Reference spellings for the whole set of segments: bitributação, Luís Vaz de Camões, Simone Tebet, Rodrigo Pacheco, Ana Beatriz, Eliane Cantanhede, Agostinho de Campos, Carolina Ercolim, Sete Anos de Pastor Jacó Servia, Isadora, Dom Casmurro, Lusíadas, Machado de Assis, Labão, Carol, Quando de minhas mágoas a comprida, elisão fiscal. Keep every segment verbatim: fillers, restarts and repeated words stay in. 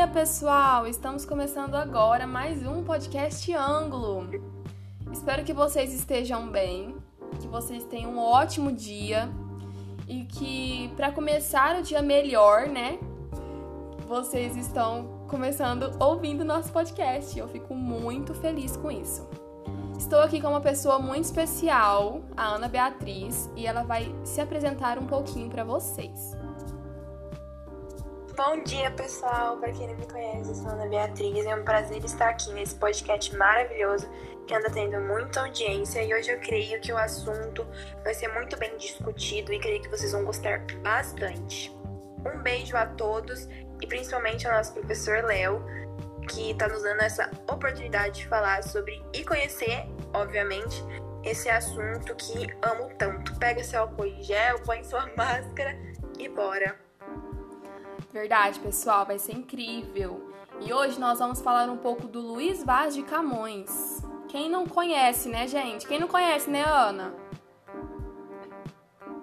dia, pessoal! Estamos começando agora mais um podcast Ângulo. Espero que vocês estejam bem, que vocês tenham um ótimo dia e que, para começar o dia melhor, né, vocês estão começando ouvindo nosso podcast. Eu fico muito feliz com isso. Estou aqui com uma pessoa muito especial, a Ana Beatriz, e ela vai se apresentar um pouquinho para vocês. Bom dia, pessoal! Para quem não me conhece, eu sou a Ana Beatriz. É um prazer estar aqui nesse podcast maravilhoso que anda tendo muita audiência, e hoje eu creio que o assunto vai ser muito bem discutido e creio que vocês vão gostar bastante. Um beijo a todos e principalmente ao nosso professor Léo, que está nos dando essa oportunidade de falar sobre e conhecer, obviamente, esse assunto que amo tanto. Pega seu álcool em gel, põe sua máscara e bora! Verdade, pessoal, vai ser incrível. E hoje nós vamos falar um pouco do Luís Vaz de Camões. Quem não conhece, né, gente? Quem não conhece, né, Ana?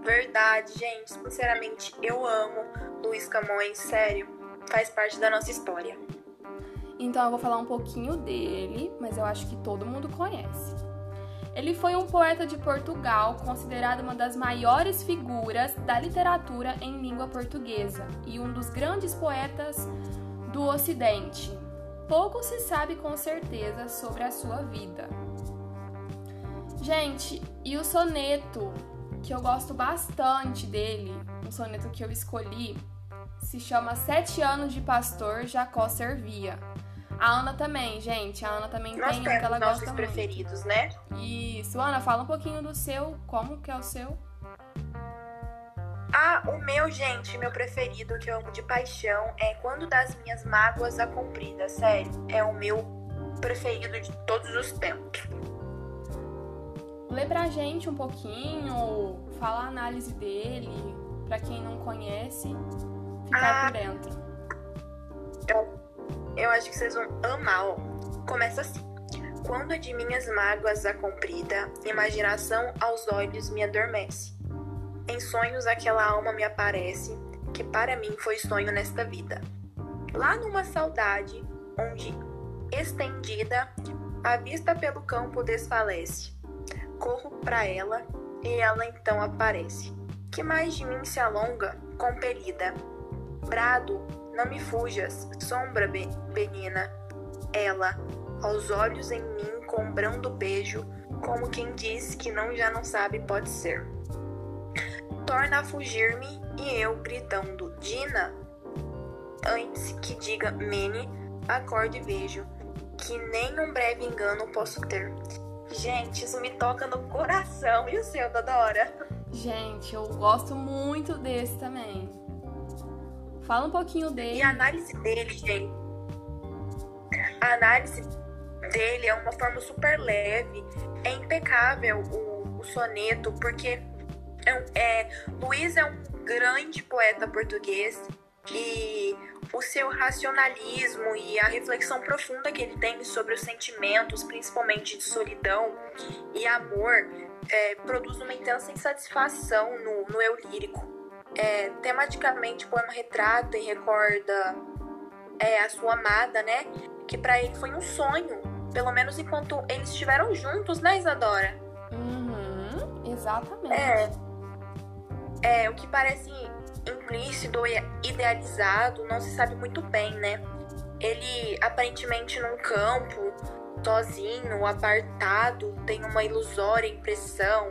Verdade, gente. Sinceramente, eu amo Luís Camões, sério. Faz parte da nossa história. Então eu vou falar um pouquinho dele, mas eu acho que todo mundo conhece. Ele foi um poeta de Portugal, considerado uma das maiores figuras da literatura em língua portuguesa e um dos grandes poetas do Ocidente. Pouco se sabe com certeza sobre a sua vida. Gente, e o soneto que eu gosto bastante dele, um soneto que eu escolhi, se chama Sete Anos de Pastor Jacó Servia. A Ana também, gente. A Ana também Nós tem o que ela gosta muito. Preferidos, né? Isso. Ana, fala um pouquinho do seu. Como que é o seu? Ah, o meu, gente, meu preferido, que eu amo de paixão, é Quando das Minhas Mágoas a Comprida. Sério, é o meu preferido de todos os tempos. Lê pra gente um pouquinho, fala a análise dele, pra quem não conhece, ficar ah, por dentro. Eu... Eu acho que vocês vão amar, ó. Começa assim. Quando de minhas mágoas a comprida, imaginação aos olhos me adormece. Em sonhos aquela alma me aparece, que para mim foi sonho nesta vida. Lá numa saudade, onde, estendida, a vista pelo campo desfalece. Corro pra ela, e ela então aparece. Que mais de mim se alonga, compelida. Brado, não me fujas, sombra benina. Ela, aos olhos em mim, comprando beijo, como quem diz que não já não sabe pode ser. Torna a fugir-me e eu, gritando, Dina, antes que diga Mene, acordo e vejo, que nem um breve engano posso ter. Gente, isso me toca no coração. E o seu, Dodora? Gente, eu gosto muito desse também. Fala um pouquinho dele. E a análise dele, gente. A análise dele é uma forma super leve. É impecável o, o soneto, porque é, é, Luís é um grande poeta português e o seu racionalismo e a reflexão profunda que ele tem sobre os sentimentos, principalmente de solidão e amor, é, produz uma intensa insatisfação no, no eu lírico. É, tematicamente o poema retrata e recorda é, a sua amada, né? Que pra ele foi um sonho, pelo menos enquanto eles estiveram juntos, né, Isadora? Uhum, exatamente. É, é, o que parece implícito ou idealizado, não se sabe muito bem, né? Ele, aparentemente num campo, sozinho, apartado, tem uma ilusória impressão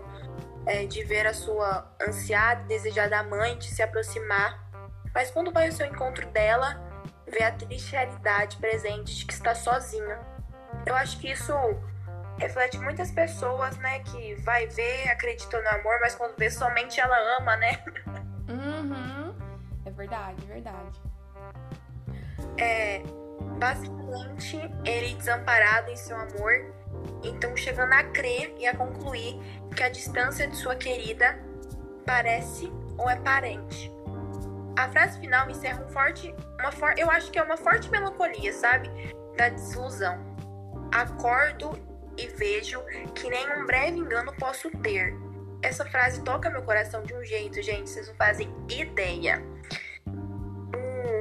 É, de ver a sua ansiada e desejada amante se aproximar, mas quando vai ao seu encontro dela, vê a triste realidade presente de que está sozinho. Eu acho que isso reflete muitas pessoas, né, que vai ver, acredita no amor, mas quando vê, somente ela ama, né? Uhum. É verdade, é verdade. É, basicamente, ele desamparado em seu amor, então chegando a crer e a concluir que a distância de sua querida parece ou é parente. A frase final encerra um forte, uma for, eu acho que é uma forte melancolia, sabe? Da desilusão. Acordo e vejo que nem um breve engano posso ter. Essa frase toca meu coração de um jeito, gente, vocês não fazem ideia.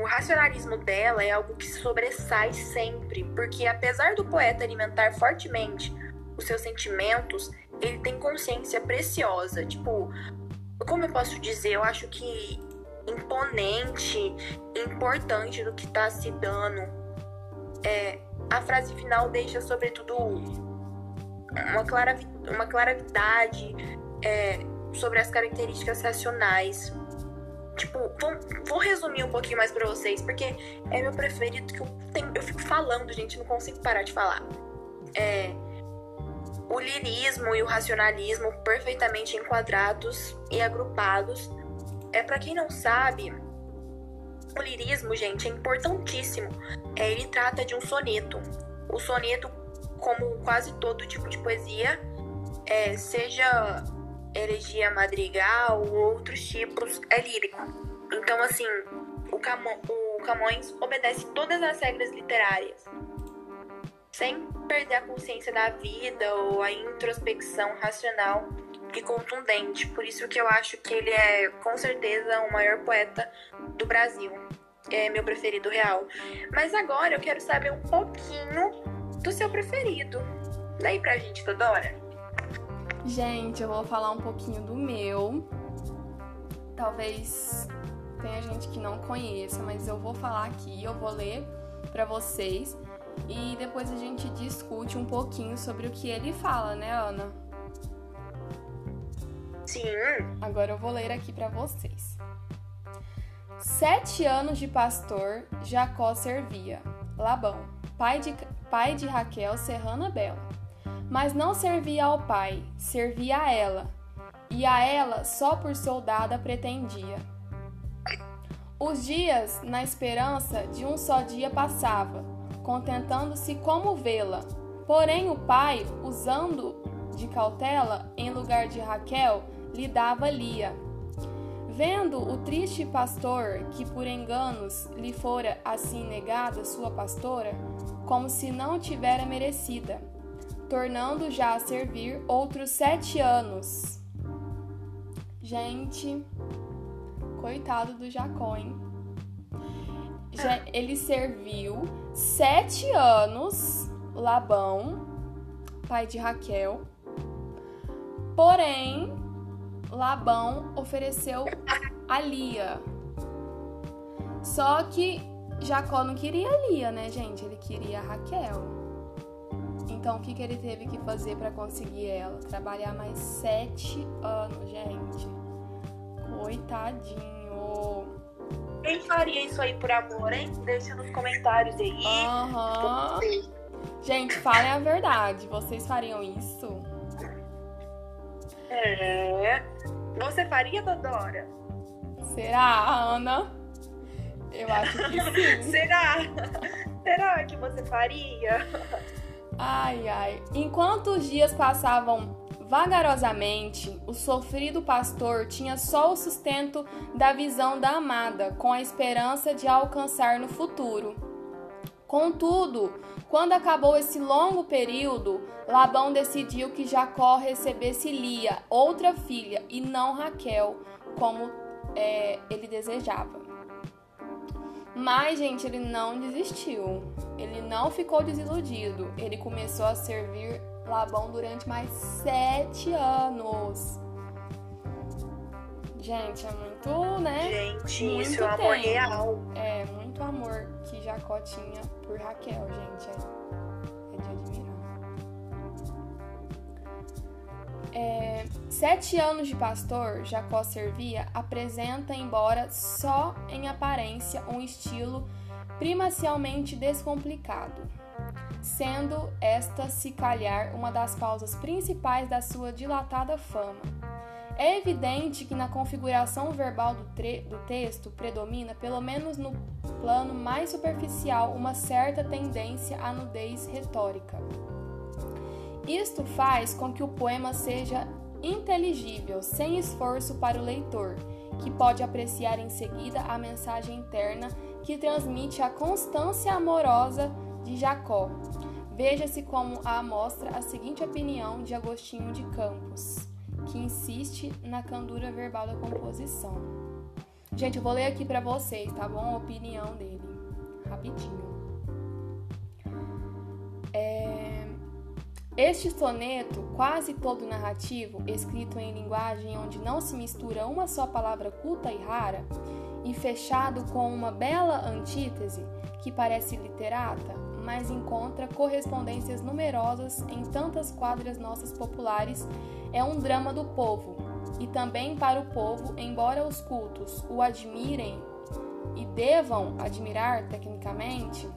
O racionalismo dela é algo que sobressai sempre, porque apesar do poeta alimentar fortemente os seus sentimentos, ele tem consciência preciosa. Tipo, como eu posso dizer, eu acho que imponente, importante do que está se dando. É, a frase final deixa, sobretudo, uma, clara, uma claridade é, sobre as características racionais. Tipo, vou, vou resumir um pouquinho mais pra vocês, porque é meu preferido, que eu, tenho, eu fico falando, gente, não consigo parar de falar. É, o lirismo e o racionalismo perfeitamente enquadrados e agrupados. É, pra quem não sabe, o lirismo, gente, é importantíssimo. É, ele trata de um soneto. O soneto, como quase todo tipo de poesia, é, seja elegia madrigal ou outros tipos, é lírico. Então, assim, o, Camo- o Camões obedece todas as regras literárias, sem perder a consciência da vida ou a introspecção racional e contundente. Por isso que eu acho que ele é, com certeza, o maior poeta do Brasil. É meu preferido real. Mas agora eu quero saber um pouquinho do seu preferido. Daí pra gente, Todora. Gente, eu vou falar um pouquinho do meu. Talvez tenha gente que não conheça, mas eu vou falar aqui, eu vou ler pra vocês. E depois a gente discute um pouquinho sobre o que ele fala, né, Ana? Sim. Agora eu vou ler aqui pra vocês. Sete anos de pastor, Jacó servia. Labão, pai de, pai de Raquel, serrana bela. Mas não servia ao pai, servia a ela. E a ela só por soldada pretendia. Os dias, na esperança, de um só dia passava, contentando-se como vê-la. Porém o pai, usando de cautela, em lugar de Raquel, lhe dava Lia. Vendo o triste pastor que por enganos lhe fora assim negada sua pastora, como se não tivera merecida, tornando já a servir outros sete anos. Gente, coitado do Jacó, hein? Já ele serviu sete anos, Labão, pai de Raquel. Porém, Labão ofereceu a Lia. Só que Jacó não queria a Lia, né, gente? Ele queria a Raquel. Então, o que, que ele teve que fazer para conseguir ela? Trabalhar mais sete anos, gente. Coitadinho. Quem faria isso aí por amor, hein? Deixa nos comentários aí. Aham. Uhum. Gente, falem a verdade. Vocês fariam isso? É. Você faria, Dodora? Será, Ana? Eu acho que sim. Será? Será que você faria? Ai, ai. Enquanto os dias passavam vagarosamente, o sofrido pastor tinha só o sustento da visão da amada, com a esperança de alcançar no futuro. Contudo, quando acabou esse longo período, Labão decidiu que Jacó recebesse Lia, outra filha, e não Raquel, como é, ele desejava. Mas, gente, ele não desistiu. Ele não ficou desiludido. Ele começou a servir Labão durante mais sete anos. Gente, é muito, né? Gente, muito isso é amor real. É, muito amor que Jacó tinha por Raquel, gente. É, é de admirar. É, sete anos de pastor, Jacó servia, apresenta, embora só em aparência, um estilo primacialmente descomplicado, sendo esta, se calhar, uma das causas principais da sua dilatada fama. É evidente que na configuração verbal do, tre- do texto predomina, pelo menos no plano mais superficial, uma certa tendência à nudez retórica. Isto faz com que o poema seja inteligível, sem esforço para o leitor, que pode apreciar em seguida a mensagem interna que transmite a constância amorosa de Jacó. Veja-se como a amostra a seguinte opinião de Agostinho de Campos, que insiste na candura verbal da composição. Gente, eu vou ler aqui pra vocês, tá bom? A opinião dele, rapidinho. É... Este soneto, quase todo narrativo, escrito em linguagem onde não se mistura uma só palavra culta e rara, e fechado com uma bela antítese que parece literata, mas encontra correspondências numerosas em tantas quadras nossas populares, é um drama do povo, e também para o povo, embora os cultos o admirem e devam admirar tecnicamente,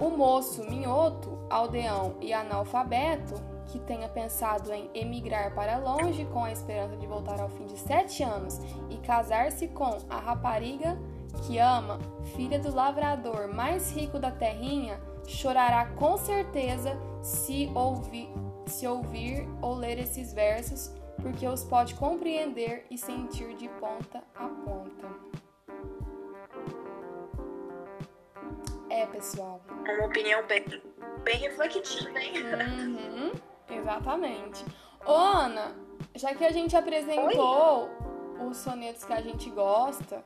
o moço minhoto, aldeão e analfabeto, que tenha pensado em emigrar para longe com a esperança de voltar ao fim de sete anos e casar-se com a rapariga que ama, filha do lavrador mais rico da terrinha, chorará com certeza se ouvir, se ouvir ou ler esses versos, porque os pode compreender e sentir de ponta a ponta. É, pessoal. É uma opinião bem, bem refletida, hein? Uhum, exatamente. Ô, Ana, já que a gente apresentou Oi? os sonetos que a gente gosta...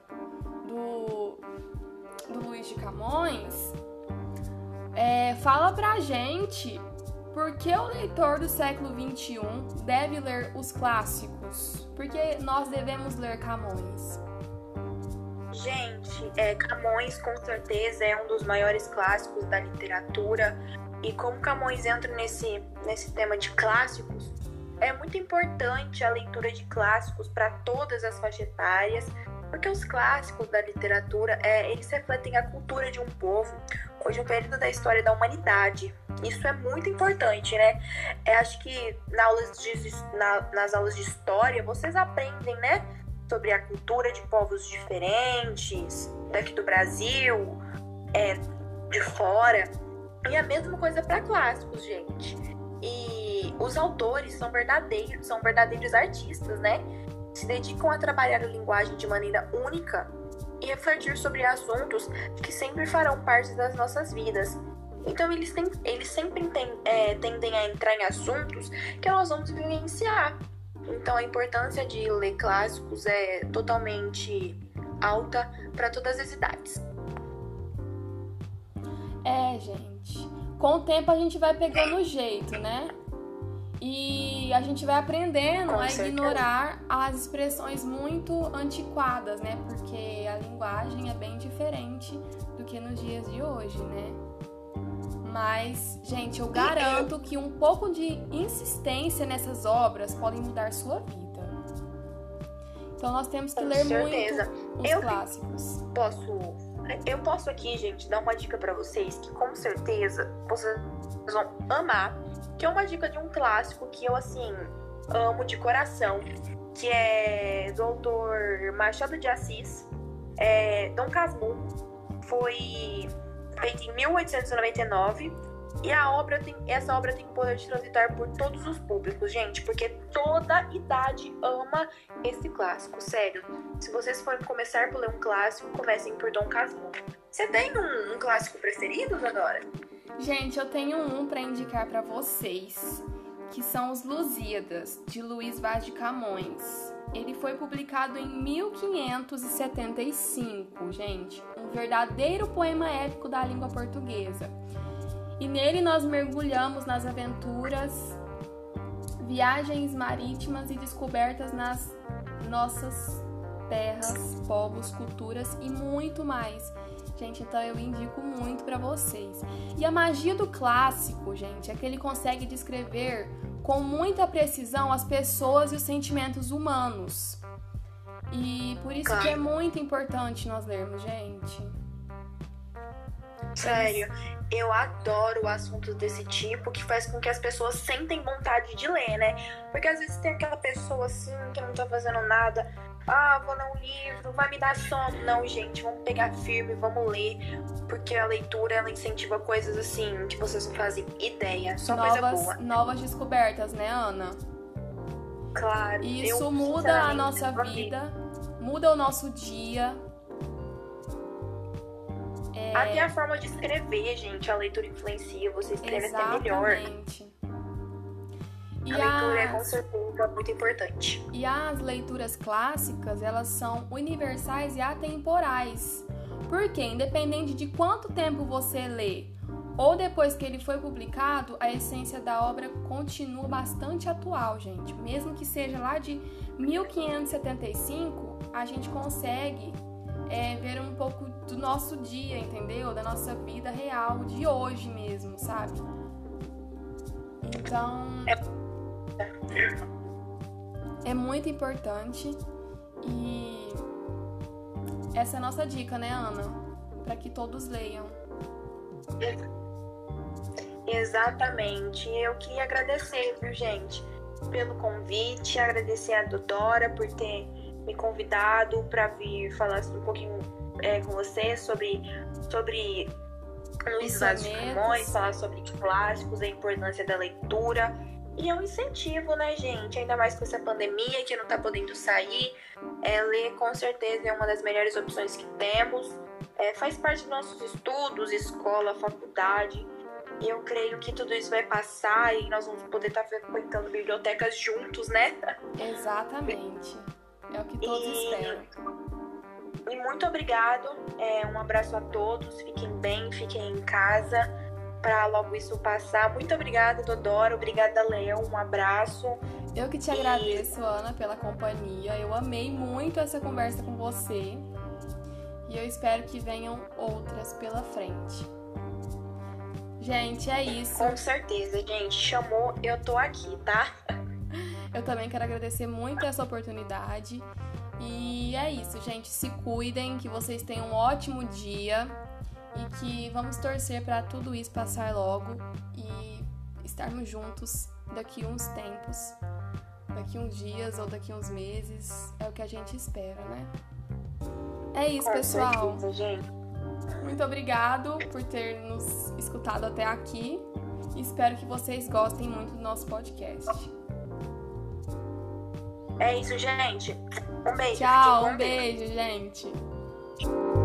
do, do Luís de Camões, é, fala pra gente por que o leitor do século vinte e um deve ler os clássicos? Por que nós devemos ler Camões? Gente, é, Camões com certeza é um dos maiores clássicos da literatura, e como Camões entra nesse, nesse tema de clássicos, é muito importante a leitura de clássicos para todas as faixas etárias, porque os clássicos da literatura, é, eles refletem a cultura de um povo ou de um período da história da humanidade. Isso é muito importante, né? É, acho que na aulas de, na, nas aulas de história, vocês aprendem, né? Sobre a cultura de povos diferentes, daqui do Brasil, é, de fora. E a mesma coisa para clássicos, gente. E os autores são verdadeiros, são verdadeiros artistas, né? Se dedicam a trabalhar a linguagem de maneira única e refletir sobre assuntos que sempre farão parte das nossas vidas. Então eles, tem, eles sempre tem, é, tendem a entrar em assuntos que nós vamos vivenciar. Então a importância de ler clássicos é totalmente alta para todas as idades. É, gente, com o tempo a gente vai pegando o jeito, né? E a gente vai aprendendo a ignorar as expressões muito antiquadas, né? Porque a linguagem é bem diferente do que nos dias de hoje, né? Mas, gente, eu garanto que um pouco de insistência nessas obras podem mudar sua vida. Então nós temos que ler muito os clássicos. Posso... Eu posso aqui, gente, dar uma dica pra vocês que com certeza vocês vão amar, que é uma dica de um clássico que eu, assim, amo de coração, que é do autor Machado de Assis, é, Dom Casmurro. Foi feito em mil oitocentos e noventa e nove, e a obra tem, essa obra tem o poder de transitar por todos os públicos, gente, porque toda idade ama esse clássico, sério. Se vocês forem começar por ler um clássico, comecem por Dom Casmurro. Você tem um, um clássico preferido, Zadora? Gente, eu tenho um para indicar para vocês, que são os Lusíadas, de Luís Vaz de Camões. Ele foi publicado em mil quinhentos e setenta e cinco, gente, um verdadeiro poema épico da língua portuguesa. E nele nós mergulhamos nas aventuras, viagens marítimas e descobertas nas nossas terras, povos, culturas e muito mais. Gente, então eu indico muito pra vocês. E a magia do clássico, gente, é que ele consegue descrever com muita precisão as pessoas e os sentimentos humanos. E por isso claro. que é muito importante nós lermos, gente. Sério, eu adoro assuntos desse tipo, que faz com que as pessoas sentem vontade de ler, né? Porque às vezes tem aquela pessoa assim, que não tá fazendo nada... Ah, vou ler um livro, vai me dar sono. Não, gente, vamos pegar firme, vamos ler. Porque a leitura, ela incentiva coisas assim que vocês não fazem ideia. Só novas, coisa boa. Novas descobertas, né, Ana? Claro. Isso eu, muda a nossa vida, muda o nosso dia. É... Até a forma de escrever, gente. A leitura influencia, você escreve até melhor. Exatamente. A leitura é com certeza pergunta muito importante. E as leituras clássicas, elas são universais e atemporais, porque independente de quanto tempo você lê ou depois que ele foi publicado, a essência da obra continua bastante atual, gente. Mesmo que seja lá de mil quinhentos e setenta e cinco, a gente consegue é, ver um pouco do nosso dia, entendeu? Da nossa vida real, de hoje mesmo, sabe? Então, é muito importante e essa é a nossa dica, né, Ana? Para que todos leiam. Exatamente. Eu queria agradecer, viu, gente, pelo convite, agradecer a doutora por ter me convidado para vir falar um pouquinho é, com você sobre, sobre Luís Vaz de Camões, falar sobre clássicos, a importância da leitura. E é um incentivo, né, gente? Ainda mais com essa pandemia que não tá podendo sair. É, ler, com certeza, é uma das melhores opções que temos. É, faz parte dos nossos estudos, escola, faculdade. E eu creio que tudo isso vai passar e nós vamos poder estar frequentando bibliotecas juntos, né? Exatamente. É o que todos e... esperam. E muito obrigado. É, um abraço a todos. Fiquem bem, fiquem em casa para logo isso passar. Muito obrigada, Dodoro. Obrigada, Léo. Um abraço. Eu que te e... agradeço, Ana, pela companhia. Eu amei muito essa conversa com você. E eu espero que venham outras pela frente. Gente, é isso. Com certeza, gente. Chamou, eu tô aqui, tá? Eu também quero agradecer muito essa oportunidade. E é isso, gente. Se cuidem, que vocês tenham um ótimo dia e que vamos torcer para tudo isso passar logo e estarmos juntos daqui uns tempos, daqui uns dias ou daqui uns meses. É o que a gente espera, né? É isso, pessoal. Muito obrigado por ter nos escutado até aqui. Espero que vocês gostem muito do nosso podcast. É isso, gente. Um beijo. Tchau, um beijo, gente.